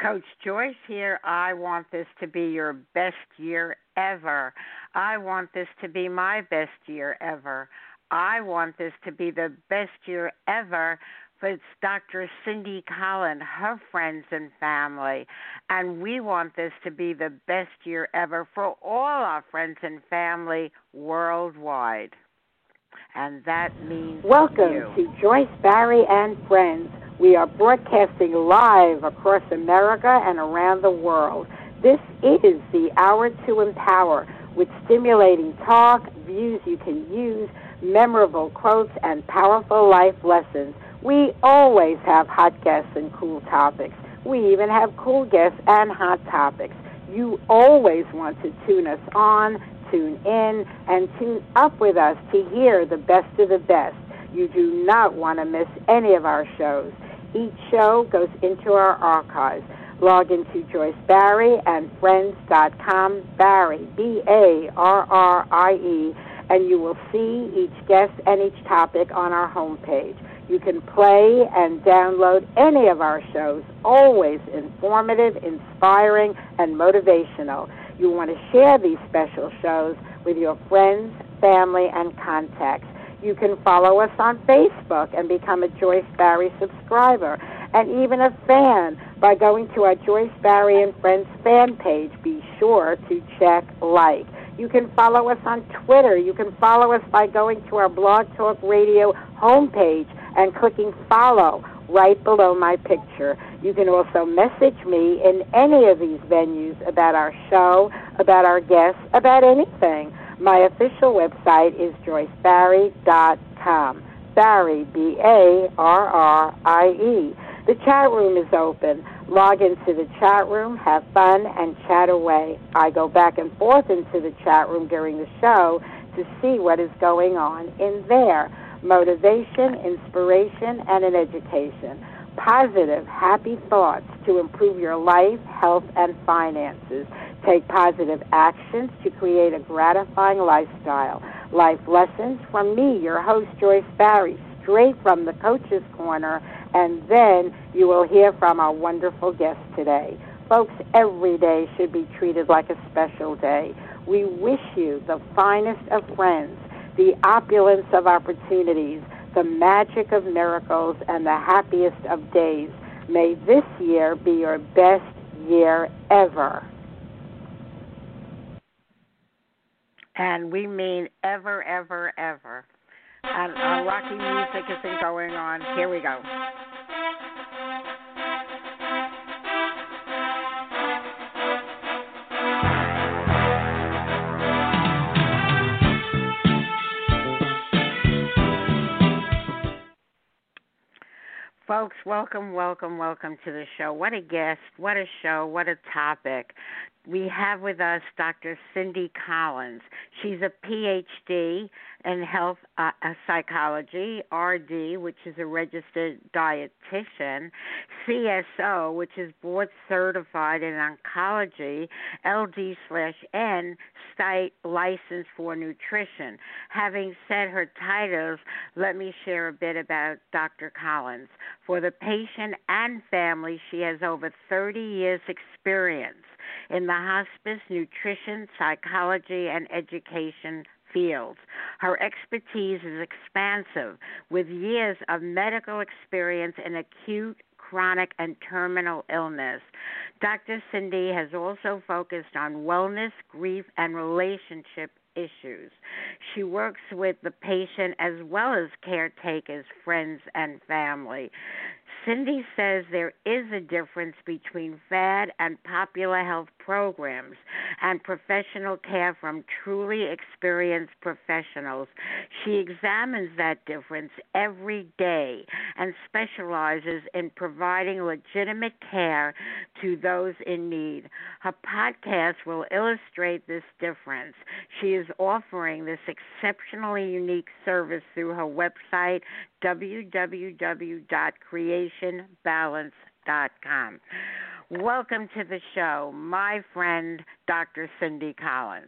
Coach Joyce here. I want this to be your best year ever. I want this to be my best year ever. I want this to be the best year ever. But it's Dr. Cindy Collins, her friends and family. And we want this to be the best year ever for all our friends and family worldwide. And that means welcome to Joyce Barry and Friends. We are broadcasting live across America and around the world. This is the Hour to Empower with stimulating talk, views you can use, memorable quotes, and powerful life lessons. We always have hot guests and cool topics. We even have cool guests and hot topics. You always want to tune us on, tune in, and tune up with us to hear the best of the best. You do not want to miss any of our shows. Each show goes into our archives. Log into JoyceBarryandFriends.com, Barry, B-A-R-R-I-E, and you will see each guest and each topic on our homepage. You can play and download any of our shows, always informative, inspiring, and motivational. You want to share these special shows with your friends, family, and contacts. You can follow us on Facebook and become a Joyce Barry subscriber and even a fan by going to our Joyce Barry and Friends fan page. Be sure to check like. You can follow us on Twitter. You can follow us by going to our Blog Talk Radio homepage and clicking follow right below my picture. You can also message me in any of these venues about our show, about our guests, about anything. My official website is JoyceBarry.com, Barry, B-A-R-R-I-E. The chat room is open. Log into the chat room, have fun, and chat away. I go back and forth into the chat room during the show to see what is going on in there. Motivation, inspiration, and an education. Positive, happy thoughts to improve your life, health, and finances. Take positive actions to create a gratifying lifestyle. Life lessons from me, your host, Joyce Barry, straight from the Coach's Corner, and then you will hear from our wonderful guest today. Folks, every day should be treated like a special day. We wish you the finest of friends, the opulence of opportunities, the magic of miracles, and the happiest of days. May this year be your best year ever. And we mean ever, ever, ever. And our rocky music isn't going on. Here we go. Folks, welcome, welcome, welcome to the show. What a guest, what a show, what a topic. We have with us Dr. Cindy Collins. She's a PhD in health psychology, RD, which is a registered dietitian, CSO, which is board certified in oncology, LD/N, state license for nutrition. Having said her titles, let me share a bit about Dr. Collins. For the patient and family, she has over 30 years experience in the hospice, nutrition, psychology, and education fields. Her expertise is expansive, with years of medical experience in acute, chronic and terminal illness. Dr. Cindy has also focused on wellness, grief, and relationship issues. She works with the patient as well as caretakers, friends, and family. Cindy says there is a difference between fad and popular health programs and professional care from truly experienced professionals. She examines that difference every day and specializes in providing legitimate care to those in need. Her podcast will illustrate this difference. She is offering this exceptionally unique service through her website, www.creationbalance.com. Welcome to the show, my friend, Dr. Cindy Collins.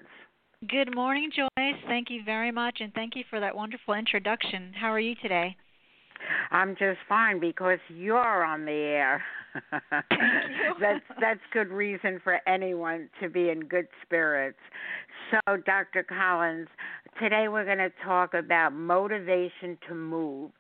Good morning, Joyce. Thank you very much, and thank you for that wonderful introduction. How are you today? I'm just fine because you're on the air. That's good reason for anyone to be in good spirits. So, Dr. Collins, today we're going to talk about motivation to move.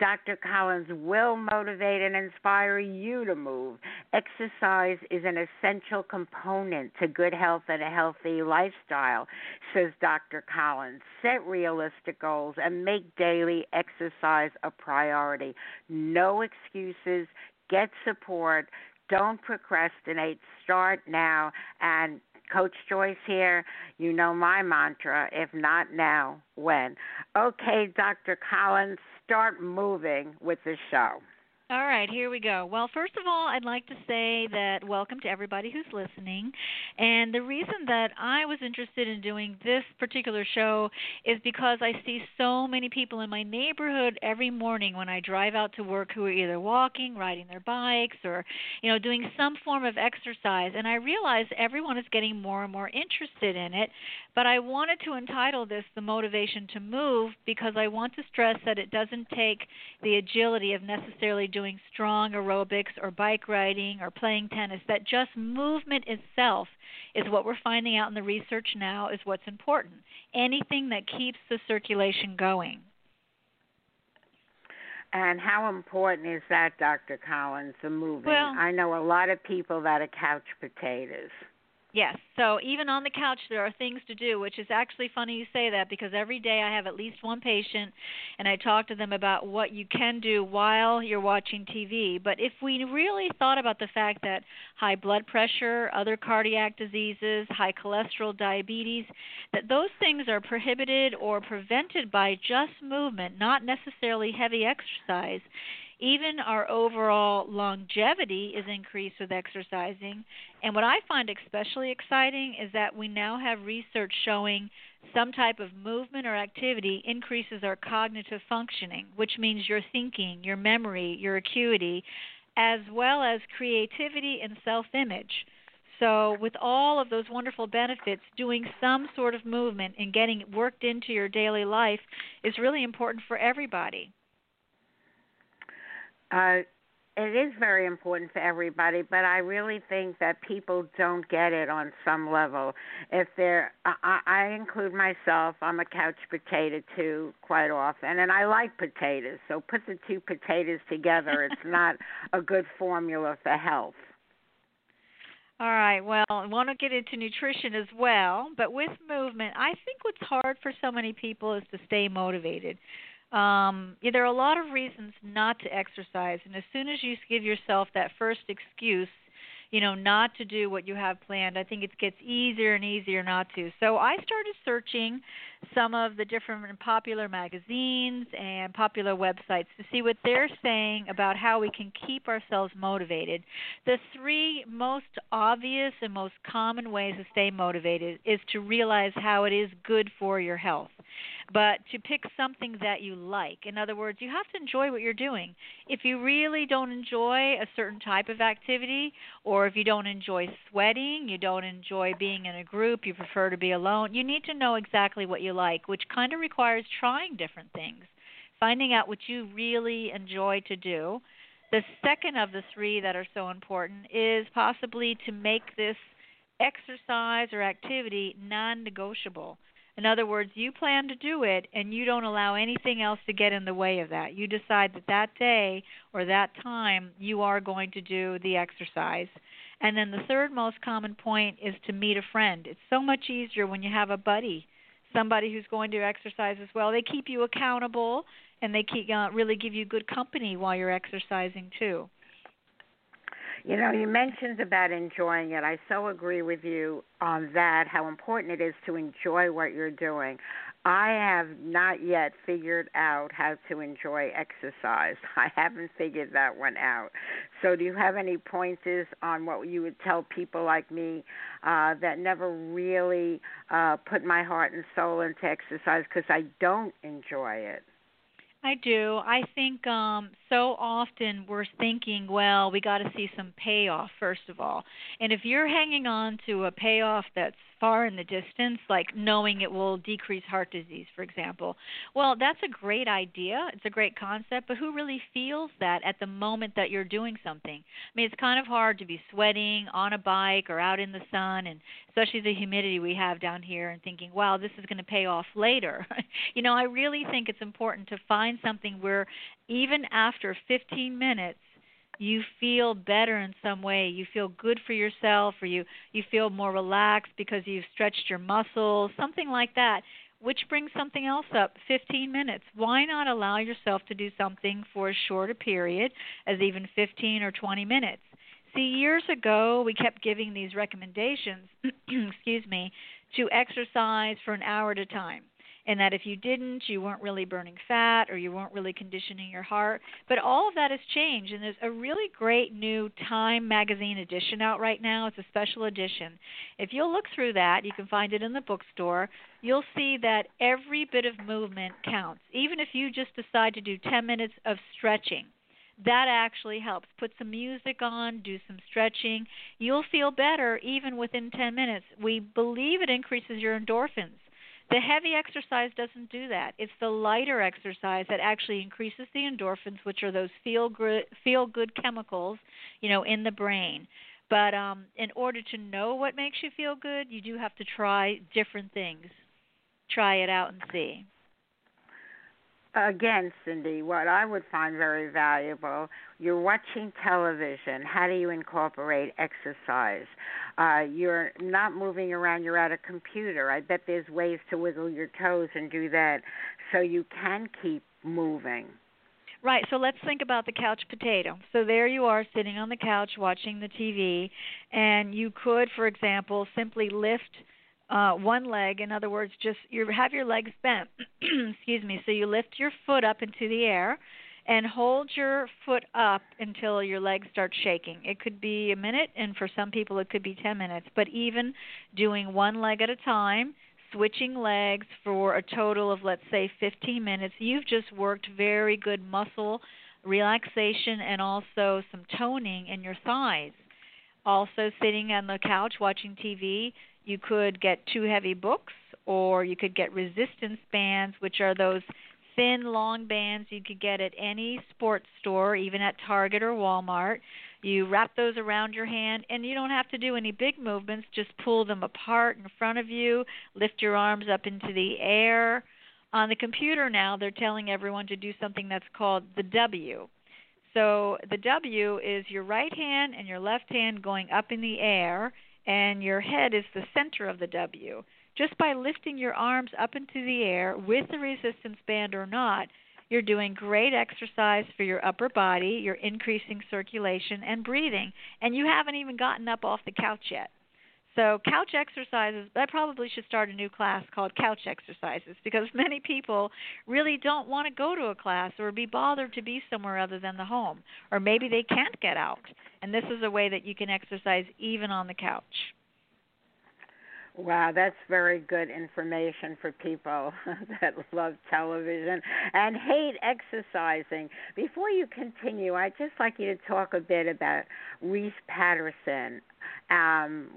Dr. Collins will motivate and inspire you to move. Exercise is an essential component to good health and a healthy lifestyle, says Dr. Collins. Set realistic goals and make daily exercise a priority. No excuses. Get support. Don't procrastinate. Start now. And Coach Joyce here, you know my mantra, if not now, when? Okay, Dr. Collins, start moving with the show. All right, here we go. Well, first of all, I'd like to say that welcome to everybody who's listening. And the reason that I was interested in doing this particular show is because I see so many people in my neighborhood every morning when I drive out to work who are either walking, riding their bikes, or, you know, doing some form of exercise. And I realize everyone is getting more and more interested in it. But I wanted to entitle this The Motivation to Move because I want to stress that it doesn't take the agility of necessarily doing strong aerobics or bike riding or playing tennis, that just movement itself is what we're finding out in the research now is what's important. Anything that keeps the circulation going. And how important is that, Dr. Collins, the movement? Well, I know a lot of people that are couch potatoes. Yes, so even on the couch there are things to do, which is actually funny you say that because every day I have at least one patient and I talk to them about what you can do while you're watching TV. But if we really thought about the fact that high blood pressure, other cardiac diseases, high cholesterol, diabetes, that those things are prohibited or prevented by just movement, not necessarily heavy exercise. Even our overall longevity is increased with exercising. And what I find especially exciting is that we now have research showing some type of movement or activity increases our cognitive functioning, which means your thinking, your memory, your acuity, as well as creativity and self-image. So with all of those wonderful benefits, doing some sort of movement and getting it worked into your daily life is really important for everybody. It is very important for everybody, but I really think that people don't get it on some level. I include myself. I'm a couch potato, too, quite often, and I like potatoes. So put the two potatoes together. It's not a good formula for health. All right, well, I want to get into nutrition as well, but with movement, I think what's hard for so many people is to stay motivated. There are a lot of reasons not to exercise, and as soon as you give yourself that first excuse, you know, not to do what you have planned, I think it gets easier and easier not to. So I started searching some of the different popular magazines and popular websites to see what they're saying about how we can keep ourselves motivated. The three most obvious and most common ways to stay motivated is to realize how it is good for your health, but to pick something that you like. In other words, you have to enjoy what you're doing. If you really don't enjoy a certain type of activity, or if you don't enjoy sweating, you don't enjoy being in a group, you prefer to be alone, you need to know exactly what you like, which kind of requires trying different things, finding out what you really enjoy to do. The second of the three that are so important is possibly to make this exercise or activity non-negotiable. In other words, you plan to do it and you don't allow anything else to get in the way of that. You decide that that day or that time you are going to do the exercise. And then the third most common point is to meet a friend. It's so much easier when you have a buddy, somebody who's going to exercise as well. They keep you accountable and they keep, really give you good company while you're exercising too. You know, you mentioned about enjoying it. I so agree with you on that, how important it is to enjoy what you're doing. I have not yet figured out how to enjoy exercise. I haven't figured that one out. So do you have any pointers on what you would tell people like me that never really put my heart and soul into exercise because I don't enjoy it? I do. I think so often we're thinking, well, we got to see some payoff, first of all. And if you're hanging on to a payoff that's far in the distance, like knowing it will decrease heart disease, for example, well, that's a great idea. It's a great concept, but who really feels that at the moment that you're doing something? I mean, it's kind of hard to be sweating on a bike or out in the sun, and especially the humidity we have down here, and thinking, wow, this is going to pay off later. You know, I really think it's important to find something where even after 15 minutes, you feel better in some way. You feel good for yourself, or you feel more relaxed because you've stretched your muscles, something like that, which brings something else up, 15 minutes. Why not allow yourself to do something for as short a period as even 15 or 20 minutes? See, years ago, we kept giving these recommendations, excuse me, to exercise for an hour at a time. And that if you didn't, you weren't really burning fat or you weren't really conditioning your heart. But all of that has changed, and there's a really great new Time magazine edition out right now. It's a special edition. If you'll look through that, you can find it in the bookstore. You'll see that every bit of movement counts, even if you just decide to do 10 minutes of stretching. That actually helps. Put some music on, do some stretching. You'll feel better even within 10 minutes. We believe it increases your endorphins. The heavy exercise doesn't do that. It's the lighter exercise that actually increases the endorphins, which are those feel good chemicals, you know, in the brain. But in order to know what makes you feel good, you do have to try different things. Try it out and see. Again, Cindy, what I would find very valuable, you're watching television. How do you incorporate exercise? You're not moving around. You're at a computer. I bet there's ways to wiggle your toes and do that so you can keep moving. Right, so let's think about the couch potato. So there you are sitting on the couch watching the TV, and you could, for example, simply lift one leg. In other words, just have your legs bent, excuse me, so you lift your foot up into the air and hold your foot up until your legs start shaking. It could be a minute, and for some people it could be 10 minutes, but even doing one leg at a time, switching legs for a total of, let's say, 15 minutes, you've just worked very good muscle relaxation and also some toning in your thighs. Also sitting on the couch watching TV, you could get two heavy books, or you could get resistance bands, which are those thin, long bands you could get at any sports store, even at Target or Walmart. You wrap those around your hand, and you don't have to do any big movements. Just pull them apart in front of you, lift your arms up into the air. On the computer now, they're telling everyone to do something that's called the W. So the W is your right hand and your left hand going up in the air, and your head is the center of the W. Just by lifting your arms up into the air with the resistance band or not, you're doing great exercise for your upper body. You're increasing circulation and breathing, and you haven't even gotten up off the couch yet. So couch exercises, I probably should start a new class called couch exercises, because many people really don't want to go to a class or be bothered to be somewhere other than the home, or maybe they can't get out. And this is a way that you can exercise even on the couch. Wow, that's very good information for people that love television and hate exercising. Before you continue, I'd just like you to talk a bit about Reese Patterson,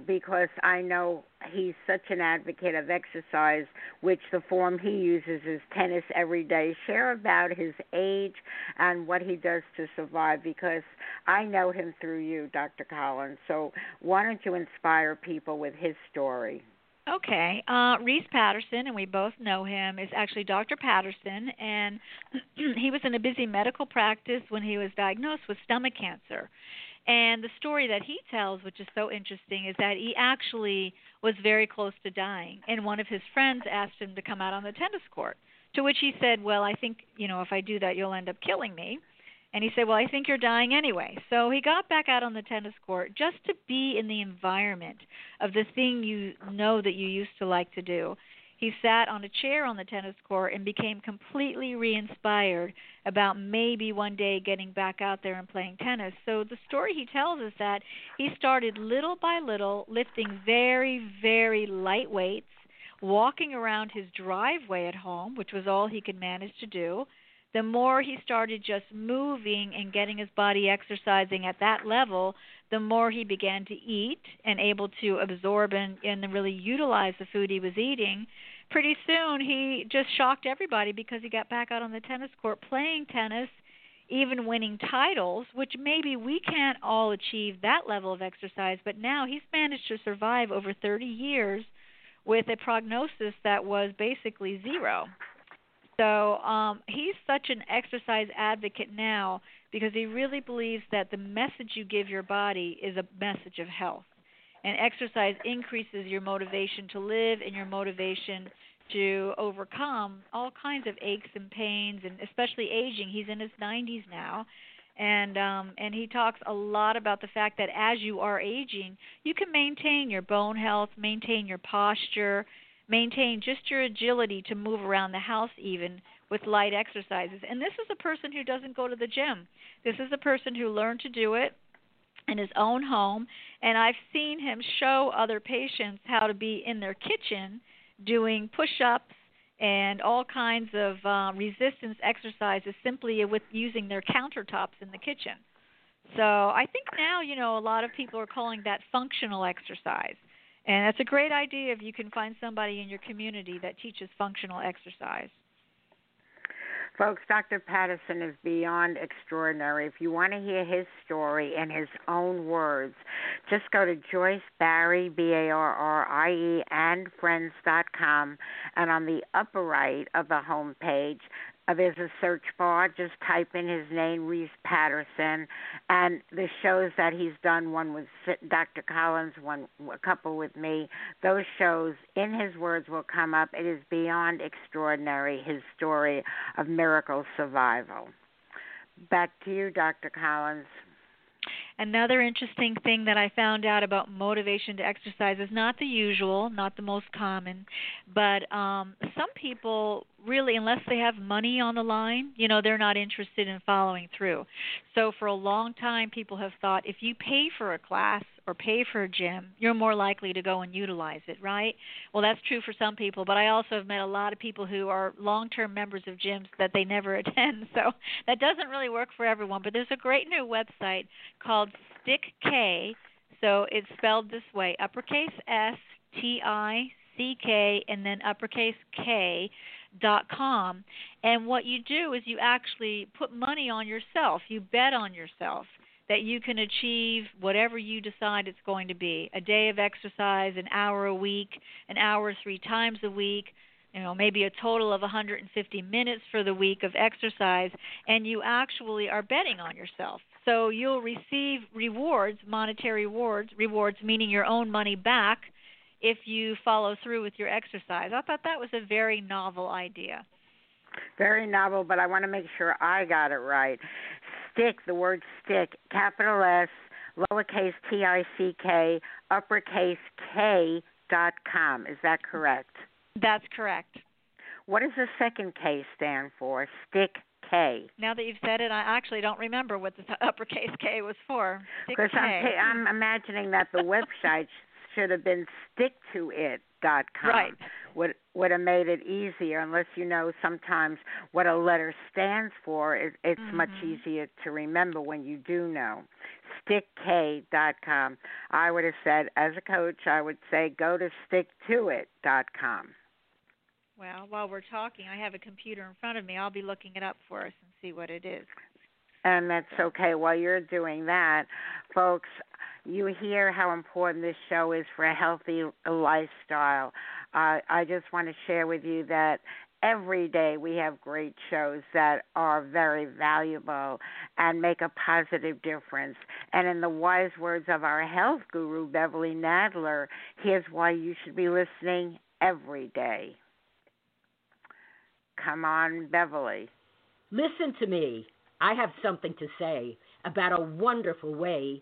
because I know he's such an advocate of exercise, which the form he uses is tennis every day. Share about his age and what he does to survive, because I know him through you, Dr. Collins. So why don't you inspire people with his story? Okay. Reese Patterson, and we both know him, is actually Dr. Patterson, and he was in a busy medical practice when he was diagnosed with stomach cancer. And the story that he tells, which is so interesting, is that he actually was very close to dying, and one of his friends asked him to come out on the tennis court, to which he said, well, I think, you know, if I do that, you'll end up killing me. And he said, well, I think you're dying anyway. So he got back out on the tennis court just to be in the environment of the thing you know that you used to like to do. He sat on a chair on the tennis court and became completely re-inspired about maybe one day getting back out there and playing tennis. So the story he tells is that he started little by little, lifting very, very light weights, walking around his driveway at home, which was all he could manage to do. The more he started just moving and getting his body exercising at that level, the more he began to eat and able to absorb and really utilize the food he was eating. Pretty soon he just shocked everybody because he got back out on the tennis court playing tennis, even winning titles, which maybe we can't all achieve that level of exercise, but now he's managed to survive over 30 years with a prognosis that was basically zero. So he's such an exercise advocate now because he really believes that the message you give your body is a message of health. And exercise increases your motivation to live and your motivation to overcome all kinds of aches and pains, and especially aging. He's in his 90s now. And he talks a lot about the fact that as you are aging, you can maintain your bone health, maintain your posture, maintain just your agility to move around the house even with light exercises. And this is a person who doesn't go to the gym. This is a person who learned to do it in his own home. And I've seen him show other patients how to be in their kitchen doing push-ups and all kinds of resistance exercises simply with using their countertops in the kitchen. So I think now, you know, a lot of people are calling that functional exercise. And that's a great idea if you can find somebody in your community that teaches functional exercise. Folks, Dr. Patterson is beyond extraordinary. If you want to hear his story in his own words, just go to Joyce Barry, B-A-R-R-I-E, and Friends.com. And on the upper right of the homepage, there's a search bar. Just type in his name, Reese Patterson, and the shows that he's done, one with Dr. Collins, one a couple with me. Those shows, in his words, will come up. It is beyond extraordinary, his story of miracle survival. Back to you, Dr. Collins. Another interesting thing that I found out about motivation to exercise is not the usual, not the most common, but some people really, unless they have money on the line, you know, they're not interested in following through. So for a long time, people have thought if you pay for a class or pay for a gym, you're more likely to go and utilize it, right? Well, that's true for some people, but I also have met a lot of people who are long-term members of gyms that they never attend, so that doesn't really work for everyone. But there's a great new website called StickK, so it's spelled this way, uppercase S-T-I-C-K and then uppercase K.com. And what you do is you actually put money on yourself. You bet on yourself that you can achieve whatever you decide it's going to be, a day of exercise, an hour a week, an hour 3 times a week, you know, maybe a total of 150 minutes for the week of exercise, and you actually are betting on yourself. So you'll receive rewards, monetary rewards meaning your own money back, if you follow through with your exercise. I thought that was a very novel idea. Very novel, but I want to make sure I got it right. Stick, the word stick, capital S, lowercase T-I-C-K, uppercase K.com. Is that correct? That's correct. What does the second K stand for? Stick K. Now that you've said it, I actually don't remember what the uppercase K was for. Because I'm imagining that the website should have been sticktoit.com. Right. Would have made it easier, unless you know sometimes what a letter stands for. It's much easier to remember when you do know. StickK.com. I would have said, as a coach, I would say go to sticktoit.com. Well, while we're talking, I have a computer in front of me. I'll be looking it up for us and see what it is. and that's okay. While you're doing that, folks, you hear how important this show is for a healthy lifestyle. I just want to share with you that every day we have great shows that are very valuable and make a positive difference. And in the wise words of our health guru, Beverly Nadler, here's why you should be listening every day. Come on, Beverly. Listen to me. I have something to say about a wonderful way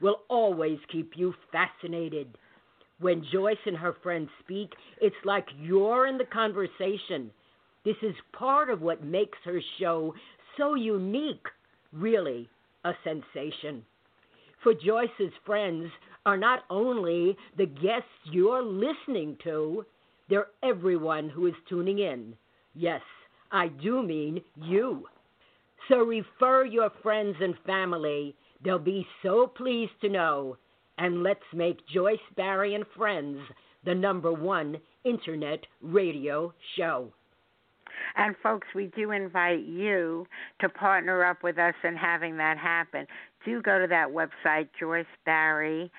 will always keep you fascinated. When Joyce and her friends speak, it's like you're in the conversation. This is part of what makes her show so unique, really a sensation. For Joyce's friends are not only the guests you're listening to, they're everyone who is tuning in. Yes, I do mean you. So refer your friends and family. They'll be so pleased to know. And let's make Joyce, Barry, and Friends the #1 Internet radio show. And, folks, we do invite you to partner up with us in having that happen. Do go to that website, JoyceBarryandFriends.com,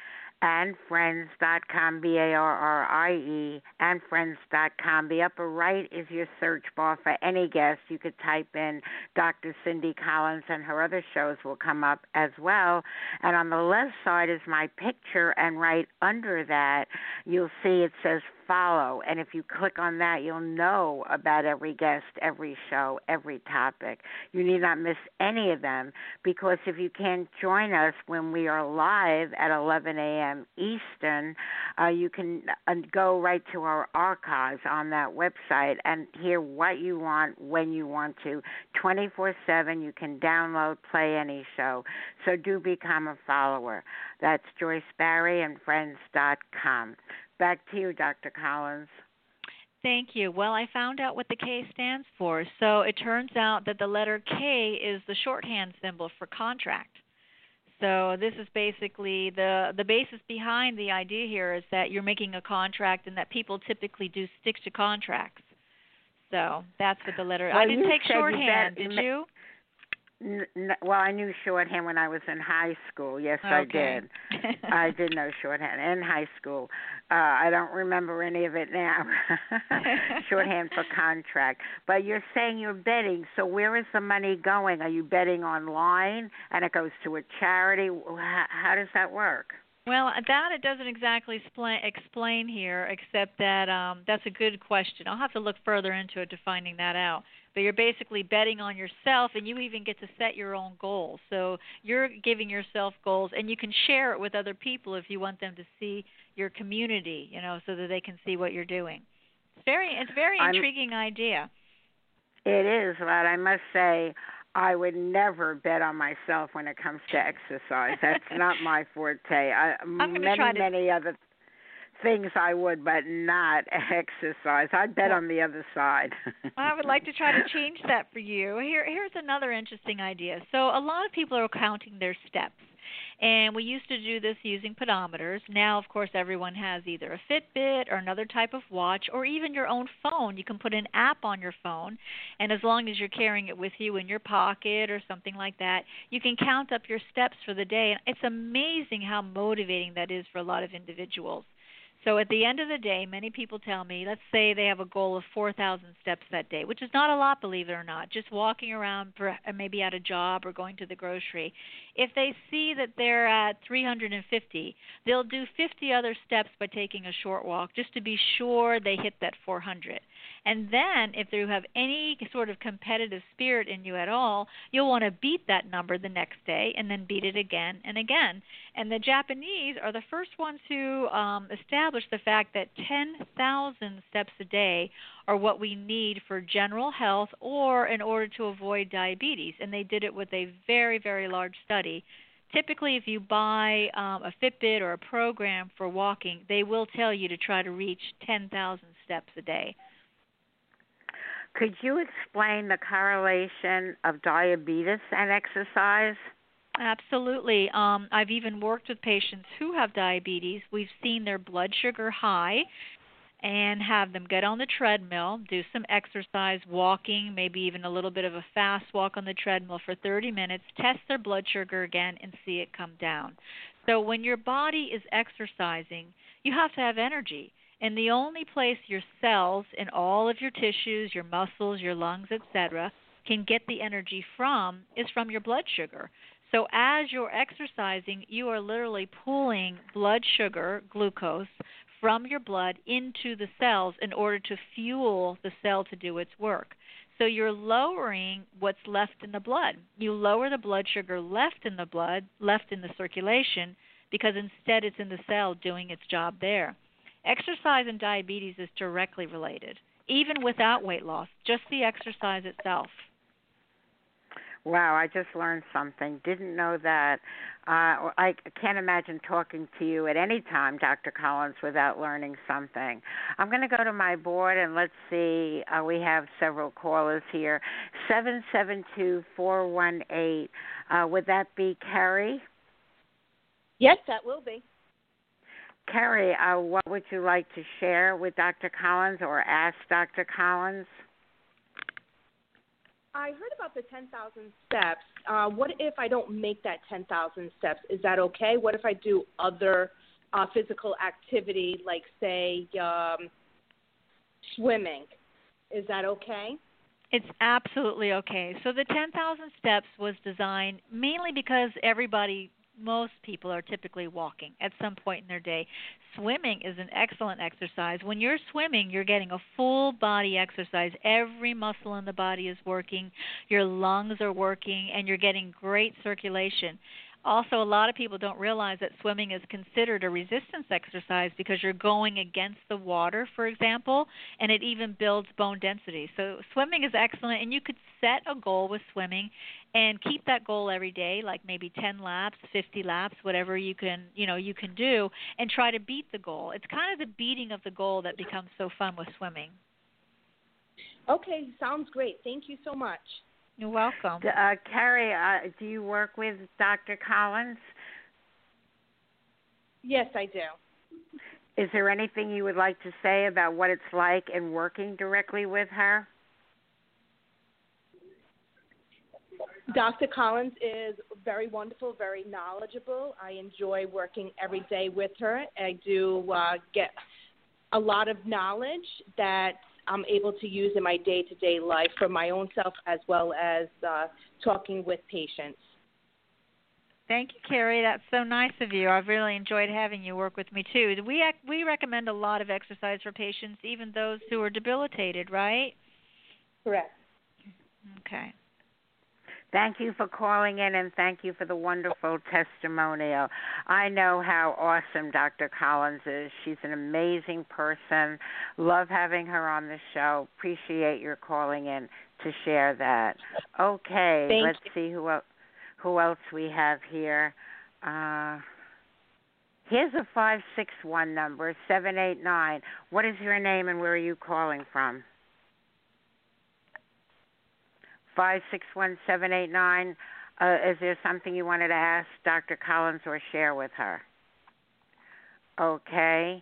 Barrie, and Friends.com. The upper right is your search bar for any guest. You could type in Dr. Cindy Collins, and her other shows will come up as well. And on the left side is my picture, and right under that you'll see it says follow, and if you click on that, you'll know about every guest, every show, every topic. You need not miss any of them, because if you can't join us when we are live at 11 a.m. Eastern, you can go right to our archives on that website and hear what you want, when you want to. 24/7, you can download, play any show. So do become a follower. That's JoyceBarryandFriends.com. Back to you, Dr. Collins. Thank you. Well, I found out what the K stands for. So it turns out that the letter K is the shorthand symbol for contract. So this is basically the basis behind the idea here is that you're making a contract and that people typically do stick to contracts. So that's what the letter. Well, I didn't take shorthand, did you? Well, I knew shorthand when I was in high school. Yes, okay. I did. I did know shorthand in high school. I don't remember any of it now. Shorthand for contract. But you're saying you're betting. So where is the money going? Are you betting online and it goes to a charity? How does that work? Well, that it doesn't exactly explain here, except that that's a good question. I'll have to look further into it to finding that out. But you're basically betting on yourself, and you even get to set your own goals. So you're giving yourself goals, and you can share it with other people if you want them to see your community, you know, so that they can see what you're doing. It's very intriguing idea. It is, right? I must say, I would never bet on myself when it comes to exercise. That's not my forte. Many other things I would, but not exercise. I'd bet on the other side. I would like to try to change that for you. Here's another interesting idea. So a lot of people are counting their steps. And we used to do this using pedometers. Now, of course, everyone has either a Fitbit or another type of watch or even your own phone. You can put an app on your phone, and as long as you're carrying it with you in your pocket or something like that, you can count up your steps for the day. And it's amazing how motivating that is for a lot of individuals. So at the end of the day, many people tell me, let's say they have a goal of 4,000 steps that day, which is not a lot, believe it or not, just walking around maybe at a job or going to the grocery. If they see that they're at 350, they'll do 50 other steps by taking a short walk just to be sure they hit that 400. And then if you have any sort of competitive spirit in you at all, you'll want to beat that number the next day and then beat it again and again. And the Japanese are the first ones who establish the fact that 10,000 steps a day are what we need for general health or in order to avoid diabetes. And they did it with a very, very large study. Typically, if you buy a Fitbit or a program for walking, they will tell you to try to reach 10,000 steps a day. Could you explain the correlation of diabetes and exercise? Absolutely. I've even worked with patients who have diabetes. We've seen their blood sugar high and have them get on the treadmill, do some exercise, walking, maybe even a little bit of a fast walk on the treadmill for 30 minutes, test their blood sugar again and see it come down. So when your body is exercising, you have to have energy. And the only place your cells and all of your tissues, your muscles, your lungs, etc., can get the energy from is from your blood sugar. So as you're exercising, you are literally pulling blood sugar, glucose, from your blood into the cells in order to fuel the cell to do its work. So you're lowering what's left in the blood. You lower the blood sugar left in the blood, left in the circulation, because instead it's in the cell doing its job there. Exercise and diabetes is directly related, even without weight loss, just the exercise itself. Wow, I just learned something. Didn't know that. I can't imagine talking to you at any time, Dr. Collins, without learning something. I'm going to go to my board, and let's see. We have several callers here. 772-418. Would that be Carrie? Yes, that will be. Carrie, what would you like to share with Dr. Collins or ask Dr. Collins? I heard about the 10,000 steps. What if I don't make that 10,000 steps? Is that okay? What if I do other physical activity, like, say, swimming? Is that okay? It's absolutely okay. So the 10,000 steps was designed mainly because most people are typically walking at some point in their day. Swimming is an excellent exercise. When you're swimming, you're getting a full body exercise. Every muscle in the body is working. Your lungs are working, and you're getting great circulation. Also, a lot of people don't realize that swimming is considered a resistance exercise because you're going against the water, for example, and it even builds bone density. So swimming is excellent, and you could set a goal with swimming and keep that goal every day, like maybe 10 laps, 50 laps, whatever you can do, and try to beat the goal. It's kind of the beating of the goal that becomes so fun with swimming. Okay, sounds great. Thank you so much. You're welcome. Carrie, do you work with Dr. Collins? Yes, I do. Is there anything you would like to say about what it's like in working directly with her? Dr. Collins is very wonderful, very knowledgeable. I enjoy working every day with her. I do get a lot of knowledge that I'm able to use in my day-to-day life for my own self as well as talking with patients. Thank you, Carrie. That's so nice of you. I've really enjoyed having you work with me, too. We recommend a lot of exercise for patients, even those who are debilitated, right? Correct. Okay. Thank you for calling in, and thank you for the wonderful testimonial. I know how awesome Dr. Collins is. She's an amazing person. Love having her on the show. Appreciate your calling in to share that. Okay, let's see who else we have here. Here's a 561 number, 789. What is your name, and where are you calling from? 561-789. Is there something you wanted to ask Dr. Collins or share with her? Okay.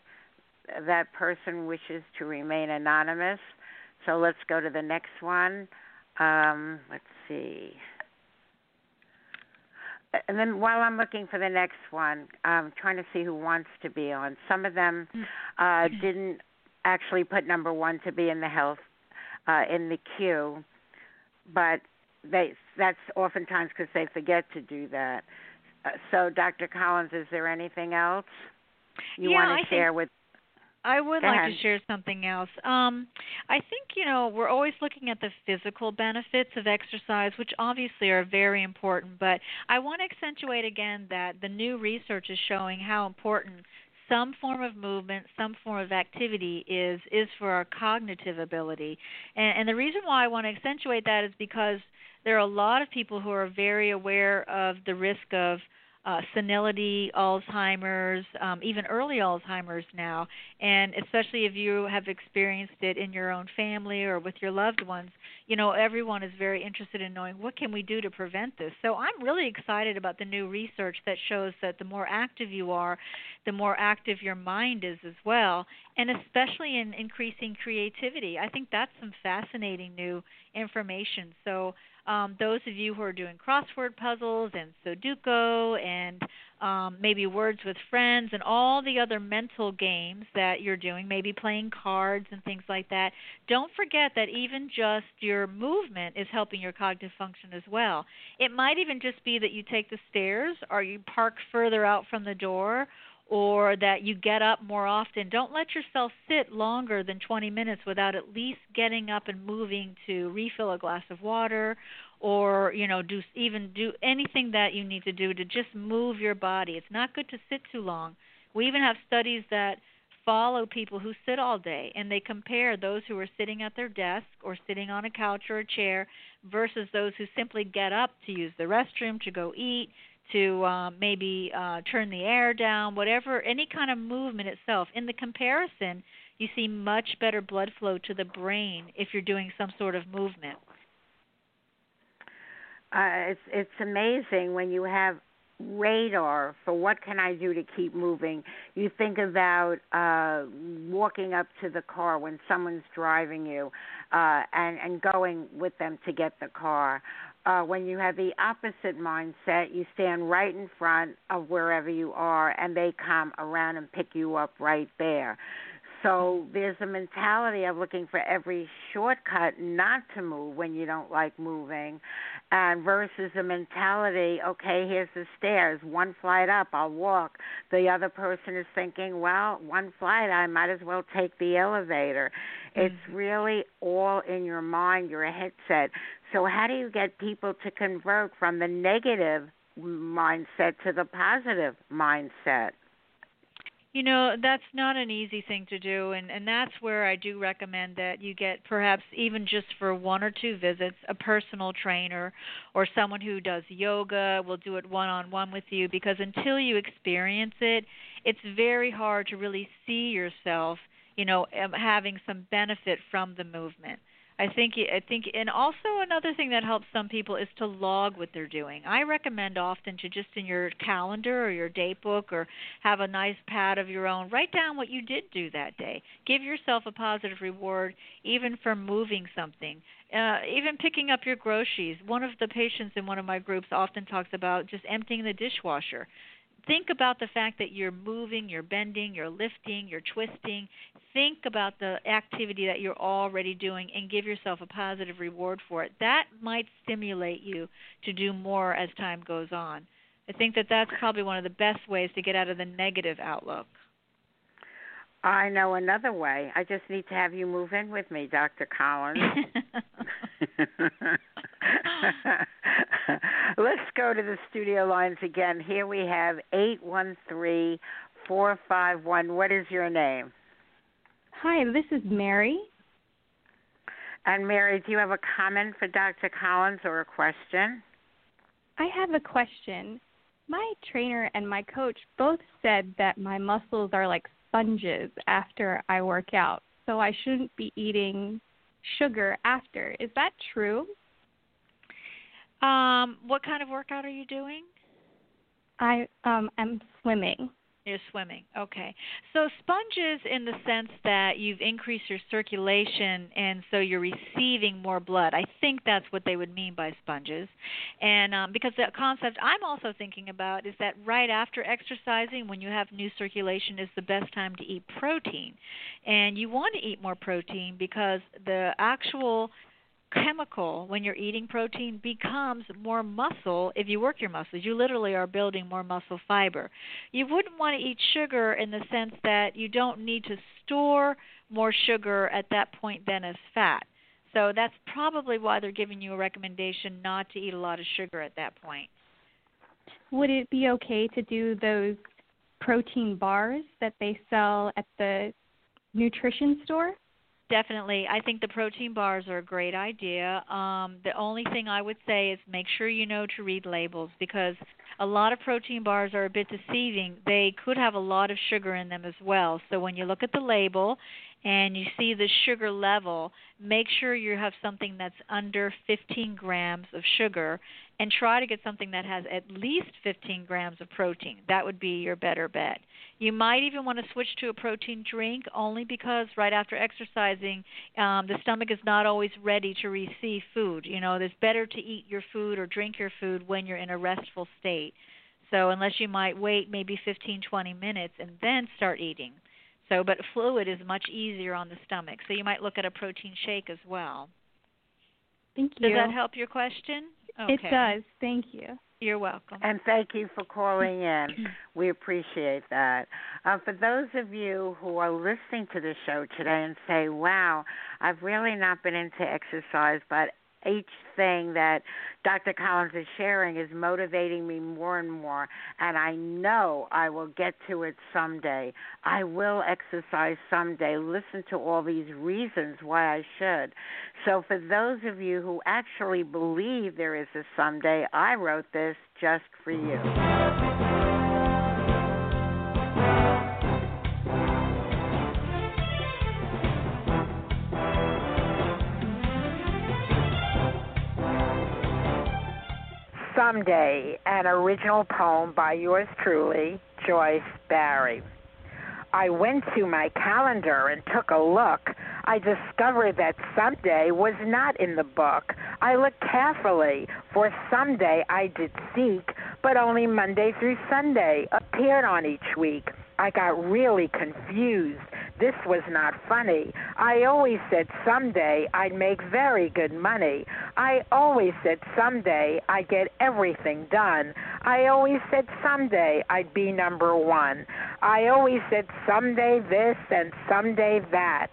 That person wishes to remain anonymous. So let's go to the next one. Let's see. and then while I'm looking for the next one, I'm trying to see who wants to be on. Some of them didn't actually put number one to be in the health, in the queue, but that's oftentimes because they forget to do that. So, Dr. Collins, is there anything else you want to share with? I would like to share something else. I think, we're always looking at the physical benefits of exercise, which obviously are very important, but I want to accentuate again that the new research is showing how important some form of movement, some form of activity is for our cognitive ability. And the reason why I want to accentuate that is because there are a lot of people who are very aware of the risk of senility, Alzheimer's, even early Alzheimer's now, and especially if you have experienced it in your own family or with your loved ones, everyone is very interested in knowing what can we do to prevent this. So I'm really excited about the new research that shows that the more active you are, the more active your mind is as well, and especially in increasing creativity. I think that's some fascinating new information. So those of you who are doing crossword puzzles and Sudoku and maybe words with friends and all the other mental games that you're doing, maybe playing cards and things like that, don't forget that even just your movement is helping your cognitive function as well. It might even just be that you take the stairs or you park further out from the door, or that you get up more often. Don't let yourself sit longer than 20 minutes without at least getting up and moving to refill a glass of water, or do anything that you need to do to just move your body. It's not good to sit too long. We even have studies that follow people who sit all day, and they compare those who are sitting at their desk or sitting on a couch or a chair versus those who simply get up to use the restroom, to go eat, to maybe turn the air down, whatever, any kind of movement itself. In the comparison, you see much better blood flow to the brain if you're doing some sort of movement. It's amazing when you have radar for what can I do to keep moving. You think about walking up to the car when someone's driving you and going with them to get the car. When you have the opposite mindset, you stand right in front of wherever you are, and they come around and pick you up right there. So there's a mentality of looking for every shortcut not to move when you don't like moving, and versus a mentality, okay, here's the stairs, one flight up, I'll walk. The other person is thinking, well, one flight, I might as well take the elevator. It's really all in your mind, your headset. So how do you get people to convert from the negative mindset to the positive mindset? That's not an easy thing to do, and that's where I do recommend that you get, perhaps even just for one or two visits, a personal trainer or someone who does yoga will do it one-on-one with you, because until you experience it, it's very hard to really see yourself, having some benefit from the movement. I think, and also another thing that helps some people is to log what they're doing. I recommend often to just in your calendar or your day book, or have a nice pad of your own, write down what you did do that day. Give yourself a positive reward, even for moving something. Even picking up your groceries. One of the patients in one of my groups often talks about just emptying the dishwasher. Think about the fact that you're moving, you're bending, you're lifting, you're twisting. Think about the activity that you're already doing and give yourself a positive reward for it. That might stimulate you to do more as time goes on. I think that that's probably one of the best ways to get out of the negative outlook. I know another way. I just need to have you move in with me, Dr. Collins. Let's go to the studio lines again. Here we have 813-451. What is your name? Hi, this is Mary. And Mary, do you have a comment for Dr. Collins or a question? I have a question. My trainer and my coach both said that my muscles are like sponges after I work out, so I shouldn't be eating sugar after. Is that true? What kind of workout are you doing? I'm swimming. You're swimming. Okay. So sponges in the sense that you've increased your circulation and so you're receiving more blood. I think that's what they would mean by sponges. And because the concept I'm also thinking about is that right after exercising, when you have new circulation, is the best time to eat protein. And you want to eat more protein because the actual chemical when you're eating protein becomes more muscle if you work your muscles. You literally are building more muscle fiber. You wouldn't want to eat sugar in the sense that you don't need to store more sugar at that point than as fat. So that's probably why they're giving you a recommendation not to eat a lot of sugar at that point. Would it be okay to do those protein bars that they sell at the nutrition store? Definitely. I think the protein bars are a great idea. The only thing I would say is make sure you know to read labels because a lot of protein bars are a bit deceiving. They could have a lot of sugar in them as well. So when you look at the label and you see the sugar level, make sure you have something that's under 15 grams of sugar and try to get something that has at least 15 grams of protein. That would be your better bet. You might even want to switch to a protein drink only because right after exercising, the stomach is not always ready to receive food. You know, it's better to eat your food or drink your food when you're in a restful state. So unless you might wait maybe 15, 20 minutes and then start eating. So, but fluid is much easier on the stomach. So you might look at a protein shake as well. Thank you. Does that help your question? Okay. It does. Thank you. You're welcome. And thank you for calling in. We appreciate that. For those of you who are listening to the show today and say, wow, I've really not been into exercise, but each thing that Dr. Collins is sharing is motivating me more and more, and I know I will get to it someday. I will exercise someday. Listen to all these reasons why I should. So for those of you who actually believe there is a someday, I wrote this just for you. Someday, an original poem by yours truly, Joyce Barry. I went to my calendar and took a look. I discovered that someday was not in the book. I looked carefully, for someday I did seek, but only Monday through Sunday appeared on each week. I got really confused. This was not funny. I always said someday I'd make very good money. I always said someday I'd get everything done. I always said someday I'd be number one. I always said someday this and someday that.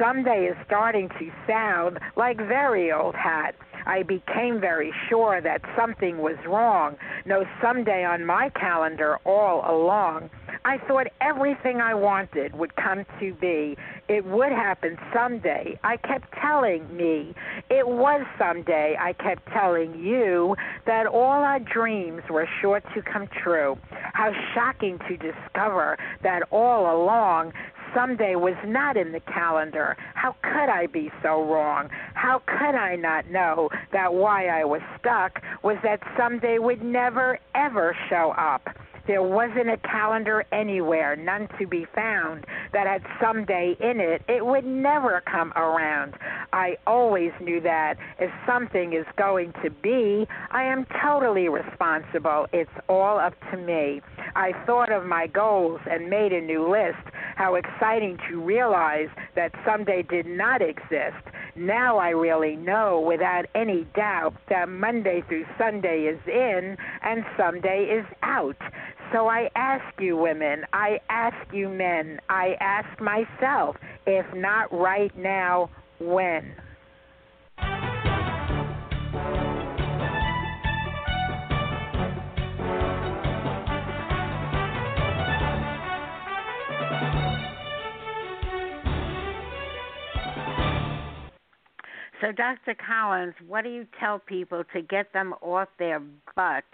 Someday is starting to sound like very old hat. I became very sure that something was wrong. No someday on my calendar all along. I thought everything I wanted would come to be. It would happen someday. I kept telling me. It was someday. I kept telling you that all our dreams were sure to come true. How shocking to discover that all along someday was not in the calendar. How could I be so wrong? How could I not know that why I was stuck was that someday would never, ever show up? There wasn't a calendar anywhere, none to be found, that had someday in it. It would never come around. I always knew that if something is going to be, I am totally responsible. It's all up to me. I thought of my goals and made a new list. How exciting to realize that someday did not exist. Now I really know without any doubt that Monday through Sunday is in and someday is out. So I ask you women, I ask you men, I ask myself, if not right now, when? So, Dr. Collins, what do you tell people to get them off their butt,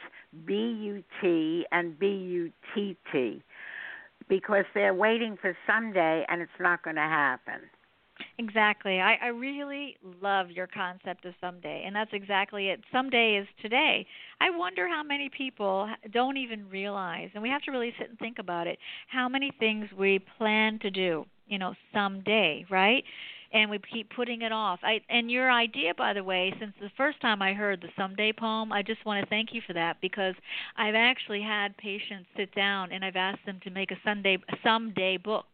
B-U-T and B-U-T-T, because they're waiting for someday and it's not going to happen? Exactly. I really love your concept of someday, and that's exactly it. Someday is today. I wonder how many people don't even realize, and we have to really sit and think about it, how many things we plan to do, you know, someday, right? And we keep putting it off. And your idea, by the way, since the first time I heard the Someday poem, I just want to thank you for that, because I've actually had patients sit down and I've asked them to make a someday book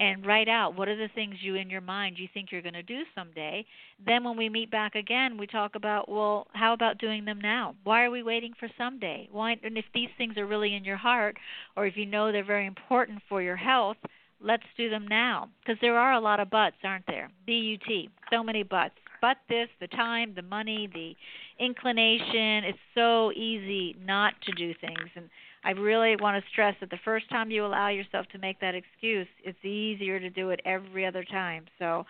and write out what are the things you in your mind you think you're going to do someday. Then when we meet back again, we talk about, well, how about doing them now? Why are we waiting for someday? Why? And if these things are really in your heart, or if you know they're very important for your health, let's do them now, because there are a lot of buts, aren't there? B-U-T, so many buts. But this, the time, the money, the inclination. It's so easy not to do things. And I really want to stress that the first time you allow yourself to make that excuse, it's easier to do it every other time. So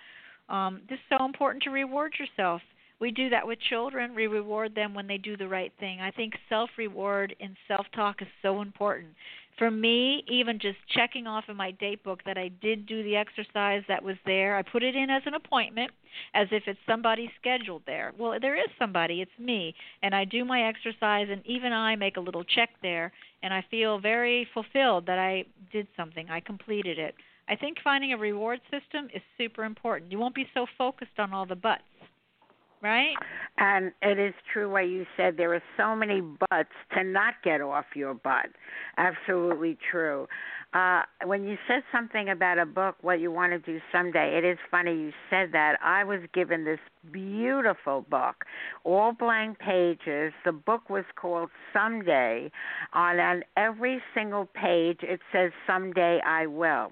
it's so important to reward yourself. We do that with children. We reward them when they do the right thing. I think self-reward and self-talk is so important. For me, even just checking off in my date book that I did do the exercise that was there, I put it in as an appointment, as if it's somebody scheduled there. Well, there is somebody. It's me. And I do my exercise, and even I make a little check there, and I feel very fulfilled that I did something. I completed it. I think finding a reward system is super important. You won't be so focused on all the buts. Right? And it is true what you said. There are so many buts to not get off your butt. Absolutely true. When you said something about a book, what you want to do someday, it is funny you said that. I was given this beautiful book, all blank pages. The book was called Someday. On every single page, it says, someday I will.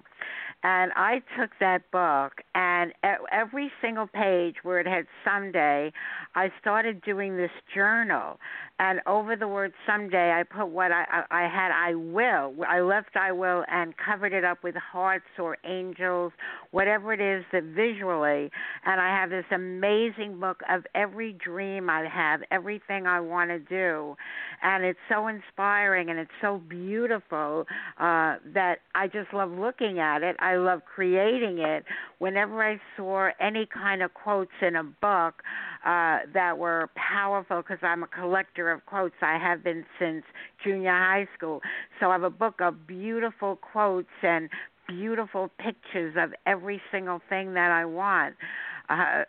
And I took that book, and every single page where it had someday, I started doing this journal. And over the word someday, I put what I had, I will. I left I will and covered it up with hearts or angels, whatever it is that visually. And I have this amazing book of every dream I have, everything I want to do. And it's so inspiring, and it's so beautiful that I just love looking at it. I love creating it. Whenever I saw any kind of quotes in a book that were powerful, because I'm a collector of quotes, I have been since junior high school. So I have a book of beautiful quotes and beautiful pictures of every single thing that I want.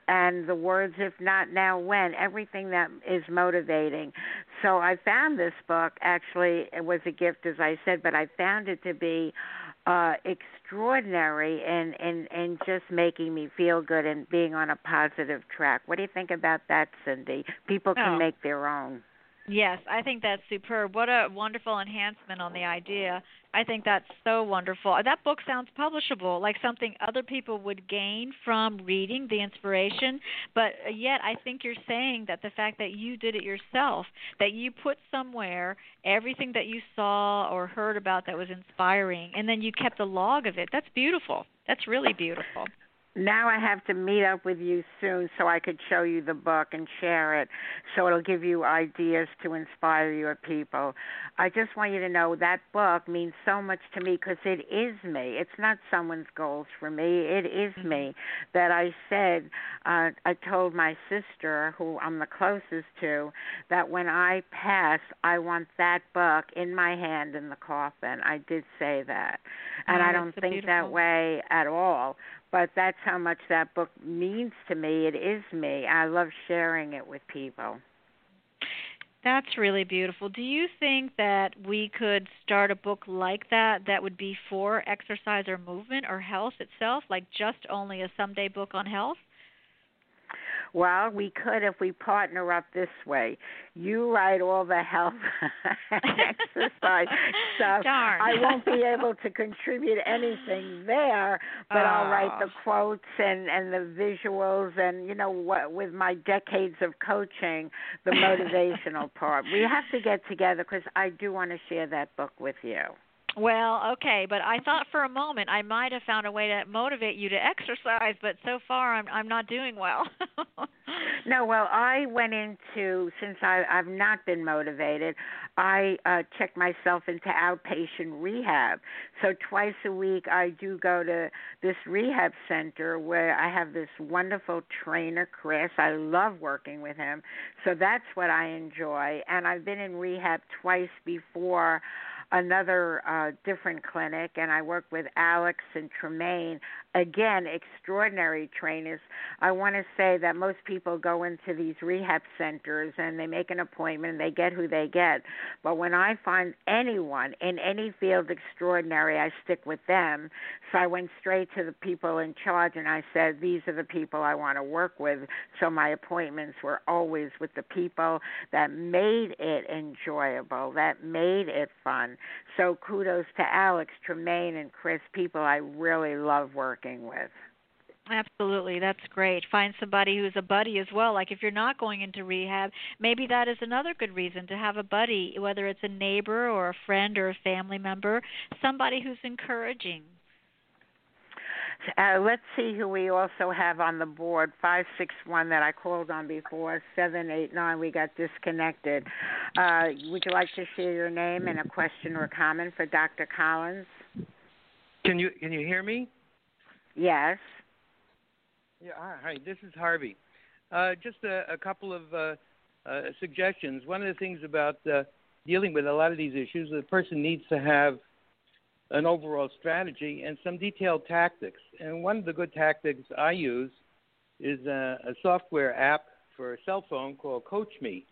And the words, if not now, when, everything that is motivating. So I found this book, actually, it was a gift, as I said, but I found it to be extraordinary in just making me feel good and being on a positive track. What do you think about that, Cindy? People can make their own. Yes, I think that's superb. What a wonderful enhancement on the idea. I think that's so wonderful. That book sounds publishable, like something other people would gain from reading the inspiration, but yet I think you're saying that the fact that you did it yourself, that you put somewhere everything that you saw or heard about that was inspiring, and then you kept a log of it. That's beautiful. That's really beautiful. Now I have to meet up with you soon so I could show you the book and share it, so it'll give you ideas to inspire your people. I just want you to know that book means so much to me, because it is me. It's not someone's goals for me. It is me that I said, I told my sister, who I'm the closest to, that when I pass, I want that book in my hand in the coffin. I did say that. And I don't think that way at all. But that's how much that book means to me. It is me. I love sharing it with people. That's really beautiful. Do you think that we could start a book like that that would be for exercise or movement or health itself, like just only a someday book on health? Well, we could if we partner up this way. You write all the health exercise stuff. Darn. I won't be able to contribute anything there, but I'll write the quotes and the visuals and, you know, what, with my decades of coaching, the motivational part. We have to get together, because I do want to share that book with you. Well, okay, but I thought for a moment I might have found a way to motivate you to exercise, but so far I'm not doing well. No, well, I went into, since I've not been motivated, I checked myself into outpatient rehab. So twice a week I do go to this rehab center where I have this wonderful trainer, Chris. I love working with him. So that's what I enjoy. And I've been in rehab twice before, another different clinic, and I work with Alex and Tremaine, again, extraordinary trainers. I want to say that most people go into these rehab centers and they make an appointment and they get who they get. But when I find anyone in any field extraordinary, I stick with them. So I went straight to the people in charge and I said, these are the people I want to work with. So my appointments were always with the people that made it enjoyable, that made it fun. So kudos to Alex, Tremaine, and Chris, people I really love working with. Absolutely. That's great. Find somebody who's a buddy as well. Like if you're not going into rehab, maybe that is another good reason to have a buddy, whether it's a neighbor or a friend or a family member, somebody who's encouraging. Let's see who we also have on the board. 561 that I called on before. 789 we got disconnected. Would you like to share your name and a question or comment for Dr. Collins? Can you hear me? Yes. Yeah. Hi. This is Harvey. Just a couple of suggestions. One of the things about dealing with a lot of these issues, the person needs to have an overall strategy and some detailed tactics. And one of the good tactics I use is a software app for a cell phone called Coach Me.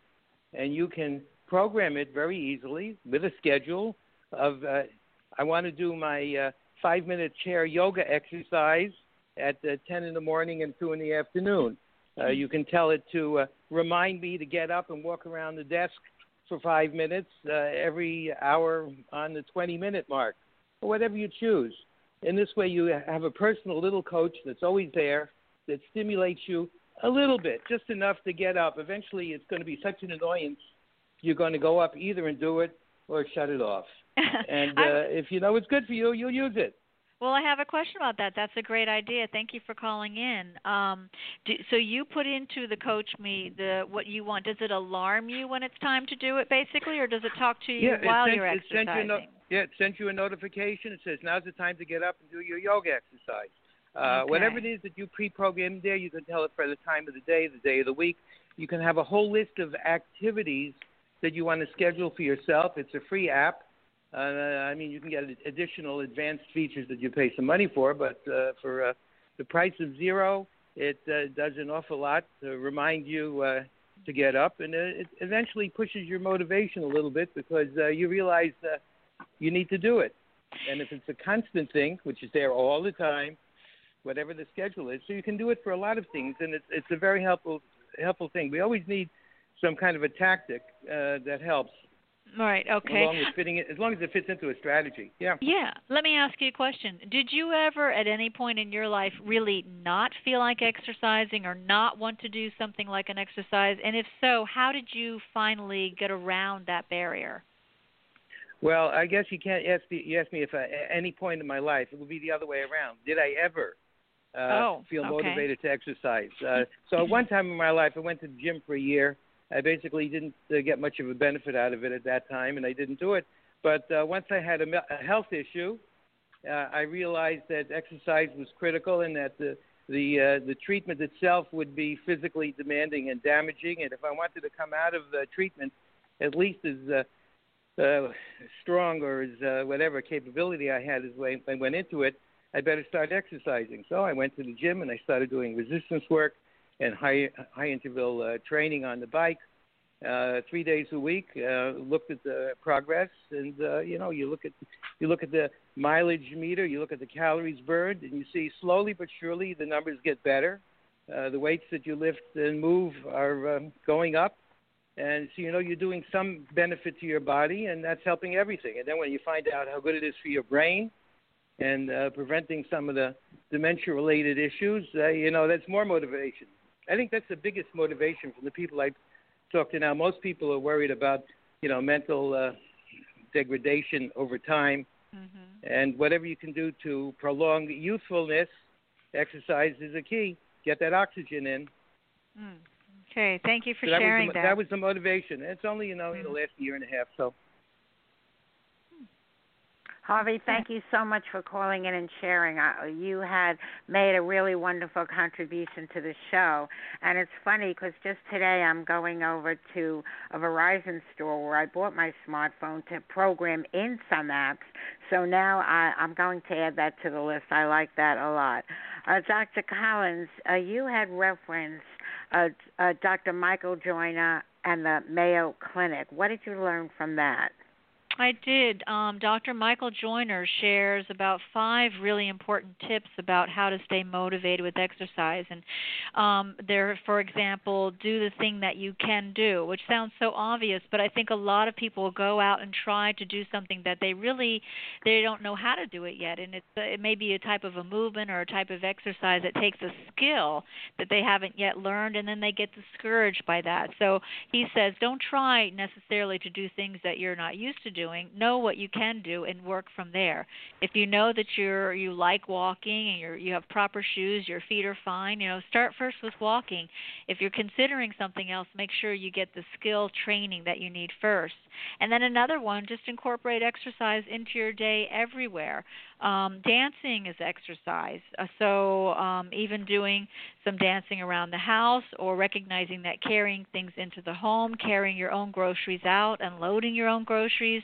And you can program it very easily with a schedule of, I want to do my 5-minute chair yoga exercise at 10 in the morning and 2 in the afternoon. You can tell it to remind me to get up and walk around the desk for 5 minutes every hour on the 20-minute mark. Or whatever you choose. In this way, you have a personal little coach that's always there that stimulates you a little bit, just enough to get up. Eventually, it's going to be such an annoyance, you're going to go up either and do it or shut it off. And if you know it's good for you, you'll use it. Well, I have a question about that. That's a great idea. Thank you for calling in. So you put into the Coach Me what you want. Does it alarm you when it's time to do it, basically, or does it talk to you while you're exercising? It sends you a notification. It says, now's the time to get up and do your yoga exercise. Okay. Whatever it is that you pre-program there, you can tell it for the time of the day of the week. You can have a whole list of activities that you want to schedule for yourself. It's a free app. I mean, you can get additional advanced features that you pay some money for, but for the price of $0, it does an awful lot to remind you to get up, and it eventually pushes your motivation a little bit because you realize you need to do it. And if it's a constant thing, which is there all the time, whatever the schedule is, so you can do it for a lot of things, and it's a very helpful thing. We always need some kind of a tactic that helps. All right, okay. As long as it fits into a strategy, yeah. Yeah. Let me ask you a question. Did you ever at any point in your life really not feel like exercising or not want to do something like an exercise? And if so, how did you finally get around that barrier? Well, I guess you can't ask me if at any point in my life. It would be the other way around. Did I ever feel motivated to exercise? So at one time in my life, I went to the gym for a year. I basically didn't get much of a benefit out of it at that time, and I didn't do it. But once I had a health issue, I realized that exercise was critical and that the treatment itself would be physically demanding and damaging. And if I wanted to come out of the treatment at least as strong or as whatever capability I had as I went into it, I better start exercising. So I went to the gym, and I started doing resistance work and high interval training on the bike 3 days a week, looked at the progress, and, you look at the mileage meter, you look at the calories burned, and you see slowly but surely the numbers get better. The weights that you lift and move are going up, and so, you're doing some benefit to your body, and that's helping everything. And then when you find out how good it is for your brain, and preventing some of the dementia-related issues, that's more motivation. I think that's the biggest motivation from the people I talk to now. Most people are worried about, mental degradation over time Mm-hmm. And whatever you can do to prolong youthfulness, exercise is a key. Get that oxygen in. Mm. Okay, thank you for sharing that. That was the motivation. It's only, in the last year and a half, so. Harvey, thank you so much for calling in and sharing. You had made a really wonderful contribution to the show. And it's funny because just today I'm going over to a Verizon store where I bought my smartphone to program in some apps. So now I'm going to add that to the list. I like that a lot. Dr. Collins, you had referenced Dr. Michael Joyner and the Mayo Clinic. What did you learn from that? I did. Dr. Michael Joyner shares about 5 really important tips about how to stay motivated with exercise. And there, for example, do the thing that you can do, which sounds so obvious, but I think a lot of people go out and try to do something that they don't know how to do it yet. And it may be a type of a movement or a type of exercise that takes a skill that they haven't yet learned, and then they get discouraged by that. So he says, don't try necessarily to do things that you're not used to do. Know what you can do and work from there. If you know that you like walking and you have proper shoes, your feet are fine, start first with walking. If you're considering something else, make sure you get the skill training that you need first. And then another one, just incorporate exercise into your day everywhere. Dancing is exercise, so even doing some dancing around the house, or recognizing that carrying things into the home, carrying your own groceries out, unloading your own groceries,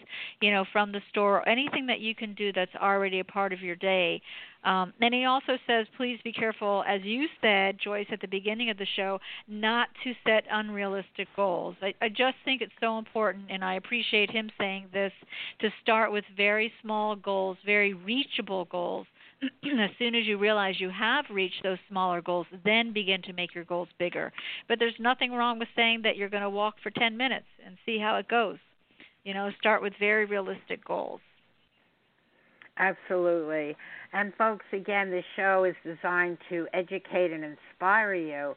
from the store, anything that you can do that's already a part of your day. And he also says, please be careful, as you said, Joyce, at the beginning of the show, not to set unrealistic goals. I just think it's so important, and I appreciate him saying this, to start with very small goals, very reachable goals. As soon as you realize you have reached those smaller goals, then begin to make your goals bigger. But there's nothing wrong with saying that you're going to walk for 10 minutes and see how it goes. Start with very realistic goals. Absolutely. And folks, again, this show is designed to educate and inspire you.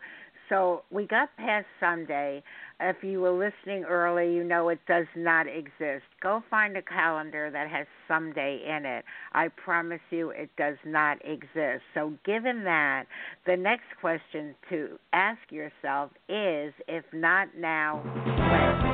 So we got past Sunday. If you were listening early, it does not exist. Go find a calendar that has someday in it. I promise you it does not exist. So given that, the next question to ask yourself is, if not now, when?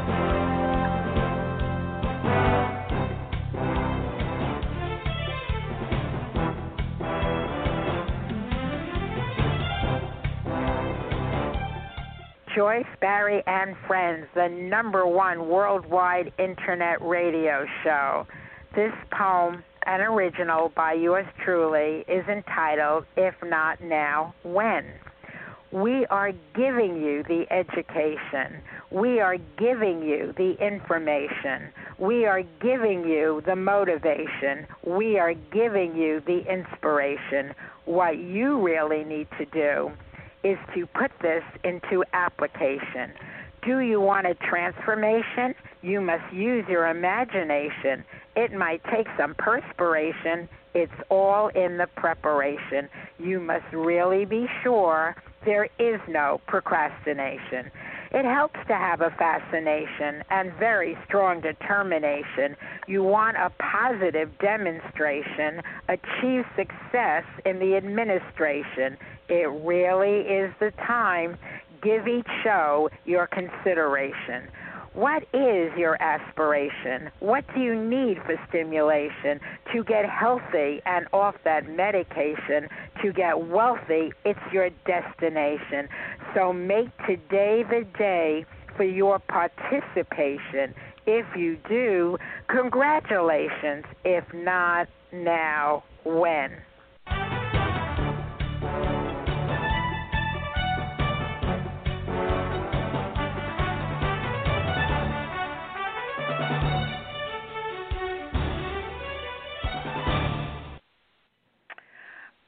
Joyce Barry and Friends, the #1 worldwide internet radio show. This poem, an original by yours truly, is entitled, If Not Now, When? We are giving you the education. We are giving you the information. We are giving you the motivation. We are giving you the inspiration. What you really need to do is to put this into application. Do you want a transformation? You must use your imagination. It might take some perspiration. It's all in the preparation. You must really be sure there is no procrastination. It helps to have a fascination and very strong determination. You want a positive demonstration, achieve success in the administration. It really is the time. Give each show your consideration. What is your aspiration? What do you need for stimulation to get healthy and off that medication? To get wealthy, it's your destination. So make today the day for your participation. If you do, congratulations. If not, now, when?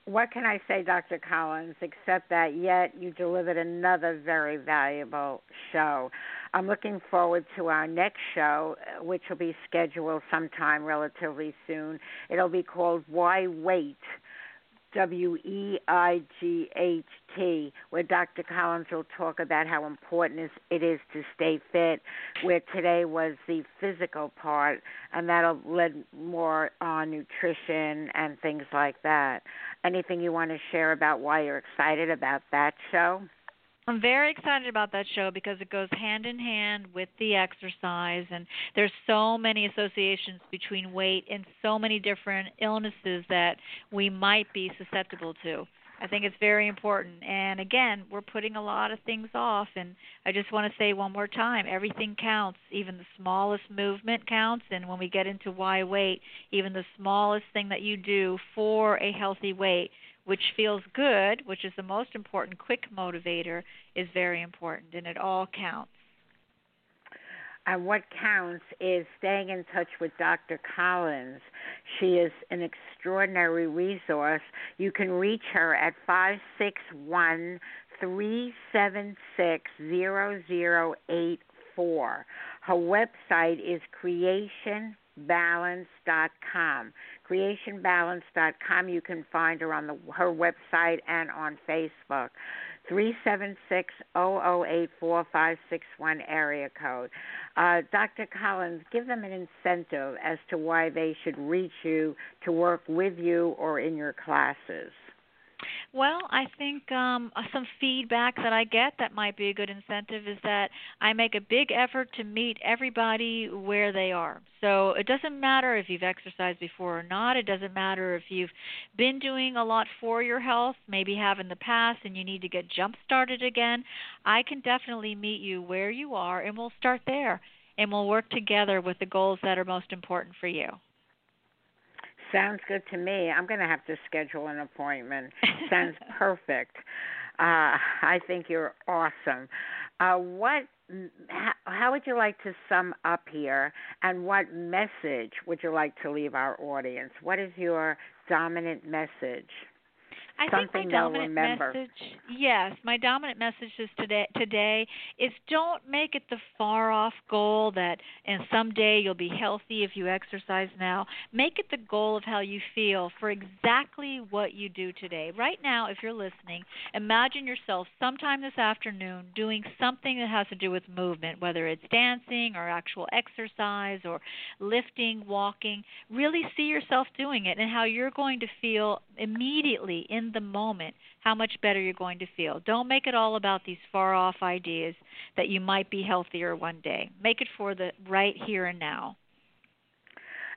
What can I say, Dr. Collins, except that yet you delivered another very valuable show. I'm looking forward to our next show, which will be scheduled sometime relatively soon. It'll be called Why Wait? W-E-I-G-H-T, where Dr. Collins will talk about how important it is to stay fit, where today was the physical part, and that'll lead more on nutrition and things like that. Anything you want to share about why you're excited about that show? I'm very excited about that show because it goes hand in hand with the exercise, and there's so many associations between weight and so many different illnesses that we might be susceptible to. I think it's very important, and again, we're putting a lot of things off, and I just want to say one more time, everything counts. Even the smallest movement counts, and when we get into why weight, even the smallest thing that you do for a healthy weight, which feels good, which is the most important quick motivator, is very important, and it all counts. And what counts is staying in touch with Dr. Collins. She is an extraordinary resource. You can reach her at 561-376-0084. Her website is creationbalance.com. creationbalance.com. You can find her on her website and on Facebook. 376-0084-561 area code. Dr. Collins, give them an incentive as to why they should reach you to work with you or in your classes. Well, I think some feedback that I get that might be a good incentive is that I make a big effort to meet everybody where they are. So it doesn't matter if you've exercised before or not. It doesn't matter if you've been doing a lot for your health, maybe have in the past, and you need to get jump-started again. I can definitely meet you where you are, and we'll start there, and we'll work together with the goals that are most important for you. Sounds good to me. I'm going to have to schedule an appointment. Sounds perfect. I think you're awesome. How would you like to sum up here, and what message would you like to leave our audience? What is your dominant message? My dominant message is today is don't make it the far-off goal that and someday you'll be healthy if you exercise now. Make it the goal of how you feel for exactly what you do today. Right now, if you're listening, imagine yourself sometime this afternoon doing something that has to do with movement, whether it's dancing or actual exercise or lifting, walking. Really see yourself doing it and how you're going to feel immediately in the moment, how much better you're going to feel. Don't make it all about these far-off ideas that you might be healthier one day. Make it for the right here and now.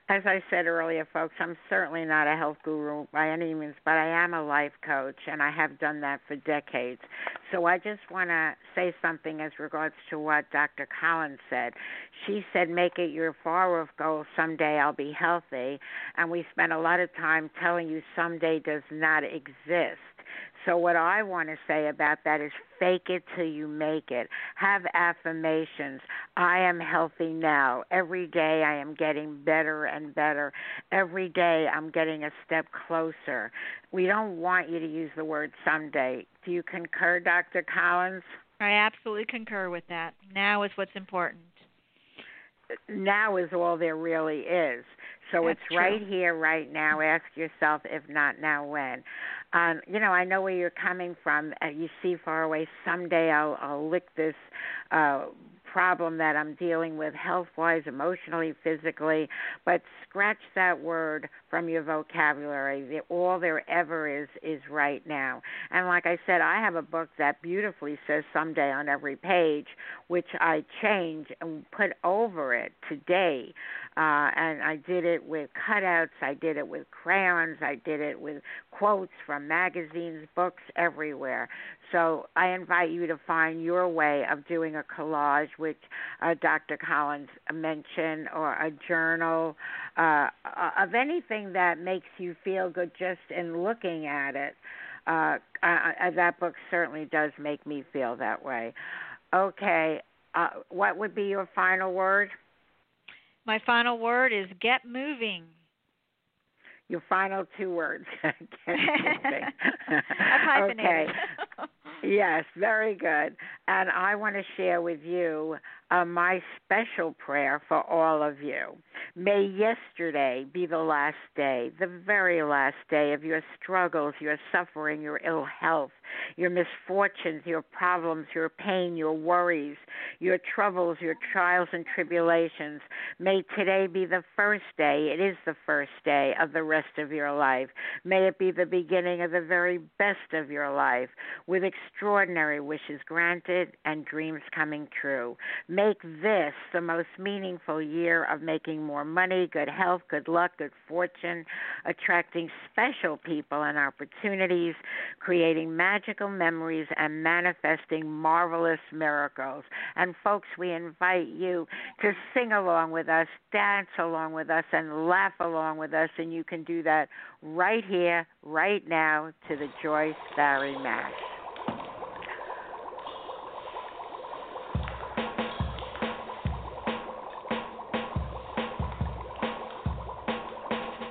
As I said earlier, folks, I'm certainly not a health guru by any means, but I am a life coach, and I have done that for decades. So I just want to say something as regards to what Dr. Collins said. She said, make it your far-off goal, someday I'll be healthy, and we spent a lot of time telling you someday does not exist. So what I want to say about that is fake it till you make it. Have affirmations. I am healthy now. Every day I am getting better and better. Every day I'm getting a step closer. We don't want you to use the word someday. Do you concur, Dr. Collins? I absolutely concur with that. Now is what's important. Now is all there really is. So that's it's right true. Here, right now. Ask yourself, if not now, when? I know where you're coming from. You see far away, someday I'll lick this problem that I'm dealing with health-wise, emotionally, physically. But scratch that word from your vocabulary. All there ever is right now. And like I said, I have a book that beautifully says someday on every page, which I change and put over it today. And I did it with cutouts. I did it with crayons. I did it with quotes from magazines, books, everywhere. So I invite you to find your way of doing a collage, which Dr. Collins mentioned, or a journal, of anything that makes you feel good just in looking at it. That book certainly does make me feel that way. Okay, what would be your final word? My final word is get moving. Your final two words. Get moving. I've hyphenated. Okay. Yes, very good. And I want to share with you my special prayer for all of you. May yesterday be the last day, the very last day of your struggles, your suffering, your ill health, your misfortunes, your problems, your pain, your worries, your troubles, your trials and tribulations. May today be the first day, it is the first day of the rest of your life. May it be the beginning of the very best of your life, with extraordinary wishes granted and dreams coming true. Make this the most meaningful year of making more money, good health, good luck, good fortune, attracting special people and opportunities, creating magical memories, and manifesting marvelous miracles. And folks, we invite you to sing along with us, dance along with us, and laugh along with us, and you can do that right here, right now, to the Joyce Barry Mass.